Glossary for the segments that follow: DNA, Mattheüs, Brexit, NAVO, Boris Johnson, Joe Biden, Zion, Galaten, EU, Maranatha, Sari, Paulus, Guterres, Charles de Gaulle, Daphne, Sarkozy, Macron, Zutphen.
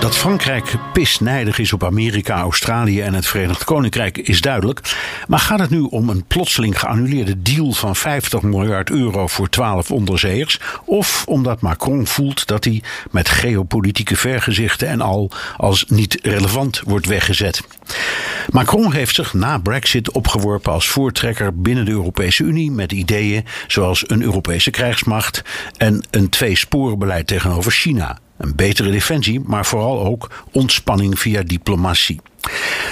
Dat Frankrijk pisnijdig is op Amerika, Australië en het Verenigd Koninkrijk is duidelijk. Maar gaat het nu om een plotseling geannuleerde deal van 50 miljard euro voor 12 onderzeeërs? Of omdat Macron voelt dat hij met geopolitieke vergezichten en al als niet relevant wordt weggezet? Macron heeft zich na Brexit opgeworpen als voortrekker binnen de Europese Unie met ideeën zoals een Europese krijgsmacht en een tweesporenbeleid tegenover China. Een betere defensie, maar vooral ook ontspanning via diplomatie.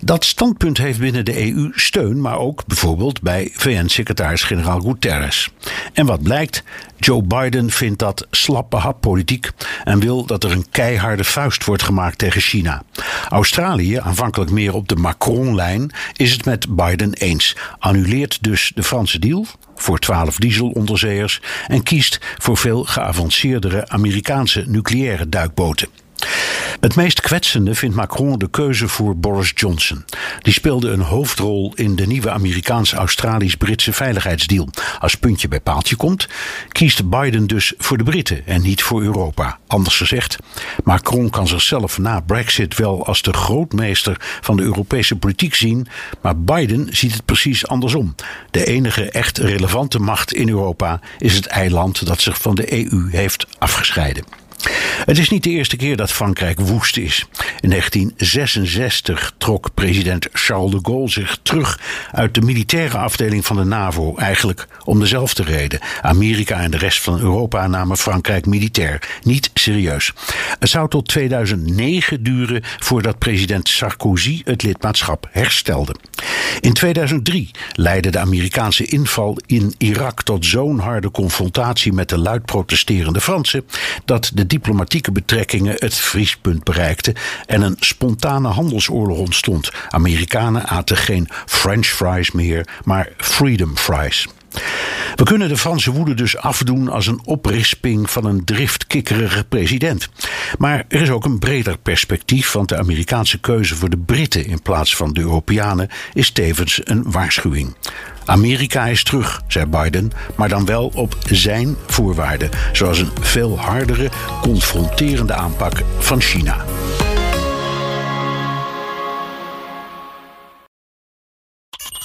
Dat standpunt heeft binnen de EU steun, maar ook bijvoorbeeld bij VN-secretaris-generaal Guterres. En wat blijkt? Joe Biden vindt dat slappe happolitiek en wil dat er een keiharde vuist wordt gemaakt tegen China. Australië, aanvankelijk meer op de Macron-lijn, is het met Biden eens. Annuleert dus de Franse deal voor 12 dieselonderzeeërs en kiest voor veel geavanceerdere Amerikaanse nucleaire duikboten. Het meest kwetsende vindt Macron de keuze voor Boris Johnson. Die speelde een hoofdrol in de nieuwe Amerikaans-Australisch-Britse veiligheidsdeal. Als puntje bij paaltje komt, kiest Biden dus voor de Britten en niet voor Europa. Anders gezegd, Macron kan zichzelf na Brexit wel als de grootmeester van de Europese politiek zien, maar Biden ziet het precies andersom. De enige echt relevante macht in Europa is het eiland dat zich van de EU heeft afgescheiden. Het is niet de eerste keer dat Frankrijk woest is. In 1966 trok president Charles de Gaulle zich terug uit de militaire afdeling van de NAVO, eigenlijk om dezelfde reden. Amerika en de rest van Europa namen Frankrijk militair niet serieus. Het zou tot 2009 duren voordat president Sarkozy het lidmaatschap herstelde. In 2003 leidde de Amerikaanse inval in Irak tot zo'n harde confrontatie met de luid protesterende Fransen dat de diplomatieke betrekkingen het vriespunt bereikten en een spontane handelsoorlog ontstond. Amerikanen aten geen French fries meer, maar Freedom fries. We kunnen de Franse woede dus afdoen als een oprisping van een driftkikkerige president. Maar er is ook een breder perspectief, want de Amerikaanse keuze voor de Britten in plaats van de Europeanen is tevens een waarschuwing. Amerika is terug, zei Biden, maar dan wel op zijn voorwaarden, zoals een veel hardere, confronterende aanpak van China.